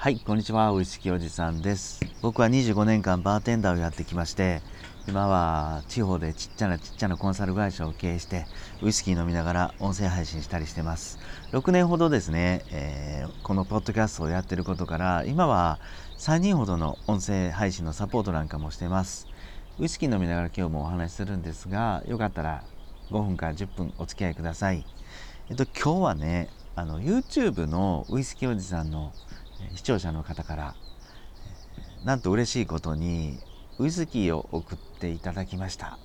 はい、こんにちは。ウイスキーおじさんです。僕は25年間バーテンダーをやってきまして、今は地方でちっちゃなコンサル会社を経営して、ウイスキー飲みながら音声配信したりしてます。6年ほどですね、このポッドキャストをやってることから、今は3人ほどの音声配信のサポートなんかもしてます。ウイスキー飲みながら今日もお話しするんですが、よかったら5分から10分お付き合いください。今日はね、YouTube のウイスキーおじさんの視聴者の方からなんと嬉しいことにウイスキーを送っていただきました。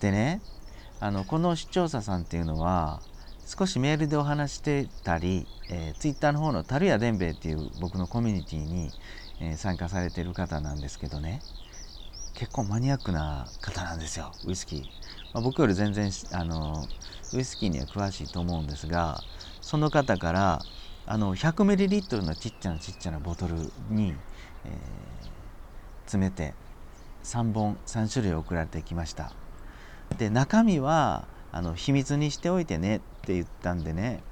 でね、この視聴者さんっていうのは少しメールでお話してたり、Twitter の方のたるやでんべいっていう僕のコミュニティに、参加されている方なんですけどね、結構マニアックな方なんですよ、ウイスキー。僕より全然ウイスキーには詳しいと思うんですが、その方から100ml のちっちゃなボトルに、詰めて3種類送られてきました。で、中身は秘密にしておいてねって言ったんでね、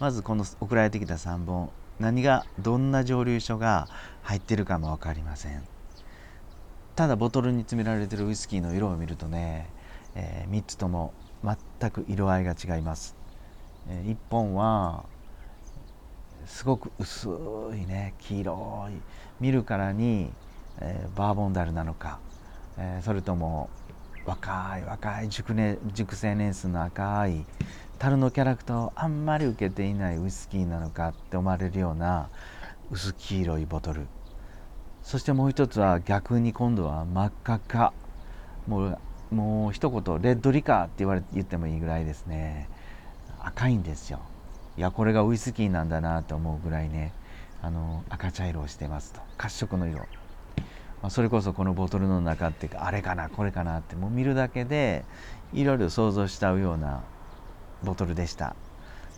まずこの送られてきた3本どんな蒸留所が入ってるかも分かりません。ただボトルに詰められてるウイスキーの色を見るとね、3つとも全く色合いが違います。1本はすごく薄いね、黄色い、見るからに、バーボンダルなのか、それとも若い熟成年数の赤い樽のキャラクターをあんまり受けていないウイスキーなのかって思われるような薄黄色いボトル。そしてもう一つは逆に今度は真っ赤か、もう一言レッドリカーって言ってもいいぐらいですね、赤いんですよ。いや、これがウイスキーなんだなと思うぐらいね、赤茶色をしてますと、褐色の色、それこそこのボトルの中ってあれかなこれかなってもう見るだけでいろいろ想像しちゃうようなボトルでした。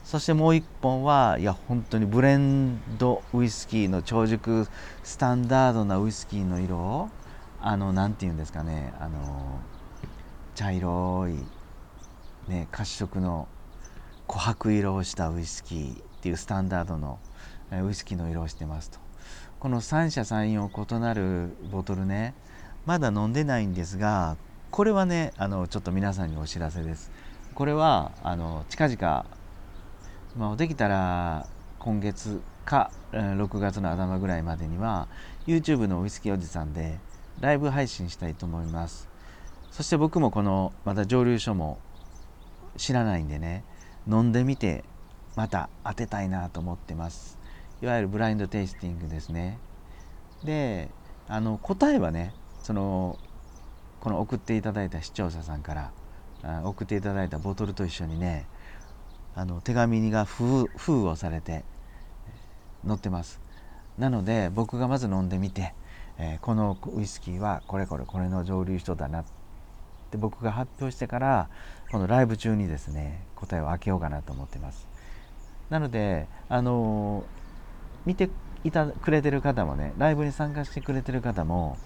そしてもう一本は、いや本当にブレンドウイスキーの超熟スタンダードなウイスキーの色をなんていうんですかね、茶色い、ね、褐色の琥珀色をしたウイスキーっていうスタンダードのウイスキーの色をしてますと。この三者三様異なるボトルね、まだ飲んでないんですが、これはねちょっと皆さんにお知らせです。これは近々、できたら今月か6月の頭ぐらいまでには YouTube のウイスキーおじさんでライブ配信したいと思います。そして僕もこのまた蒸留所も知らないんでね、飲んでみてまた当てたいなと思ってます。いわゆるブラインドテイスティングですね。で、答えはね、この送っていただいた視聴者さんから送っていただいたボトルと一緒にね、手紙が封をされて載ってます。なので僕がまず飲んでみて、このウイスキーはこれの蒸留所だなって僕が発表してから、このライブ中にですね答えを開けようかなと思ってます。なので見てくれてる方もね、ライブに参加してくれてる方も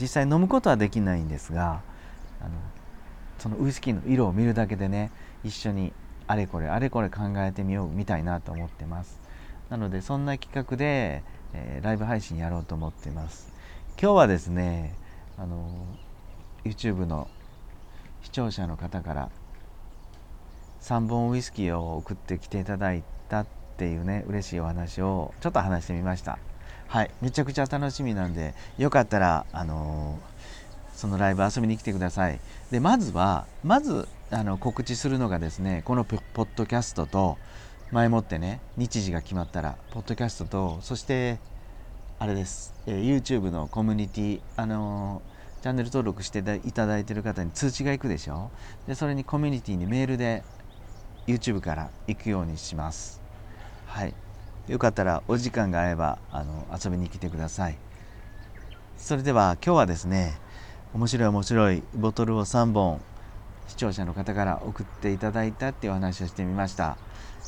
実際飲むことはできないんですが、そのウイスキーの色を見るだけでね、一緒にあれこれ考えてみようみたいなと思ってます。なのでそんな企画で、ライブ配信やろうと思ってます。今日はですねYouTube の視聴者の方から3本ウイスキーを送ってきていただいたっていうね、嬉しいお話をちょっと話してみました。はい、めちゃくちゃ楽しみなんで、よかったらそのライブ遊びに来てください。で、まず告知するのがですね、このポッドキャストと、前もってね日時が決まったらポッドキャストと、そしてあれです、YouTube のコミュニティチャンネル登録していただいている方に通知が行くでしょ。で、それにコミュニティにメールで YouTube から行くようにします。はい、よかったらお時間が合えば遊びに来てください。それでは今日はですね、面白いボトルを3本視聴者の方から送っていただいたっていうお話をしてみました。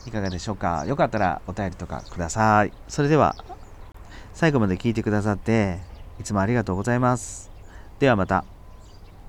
いかがでしょうか。よかったらお便りとかください。それでは最後まで聞いてくださっていつもありがとうございます。ではまた。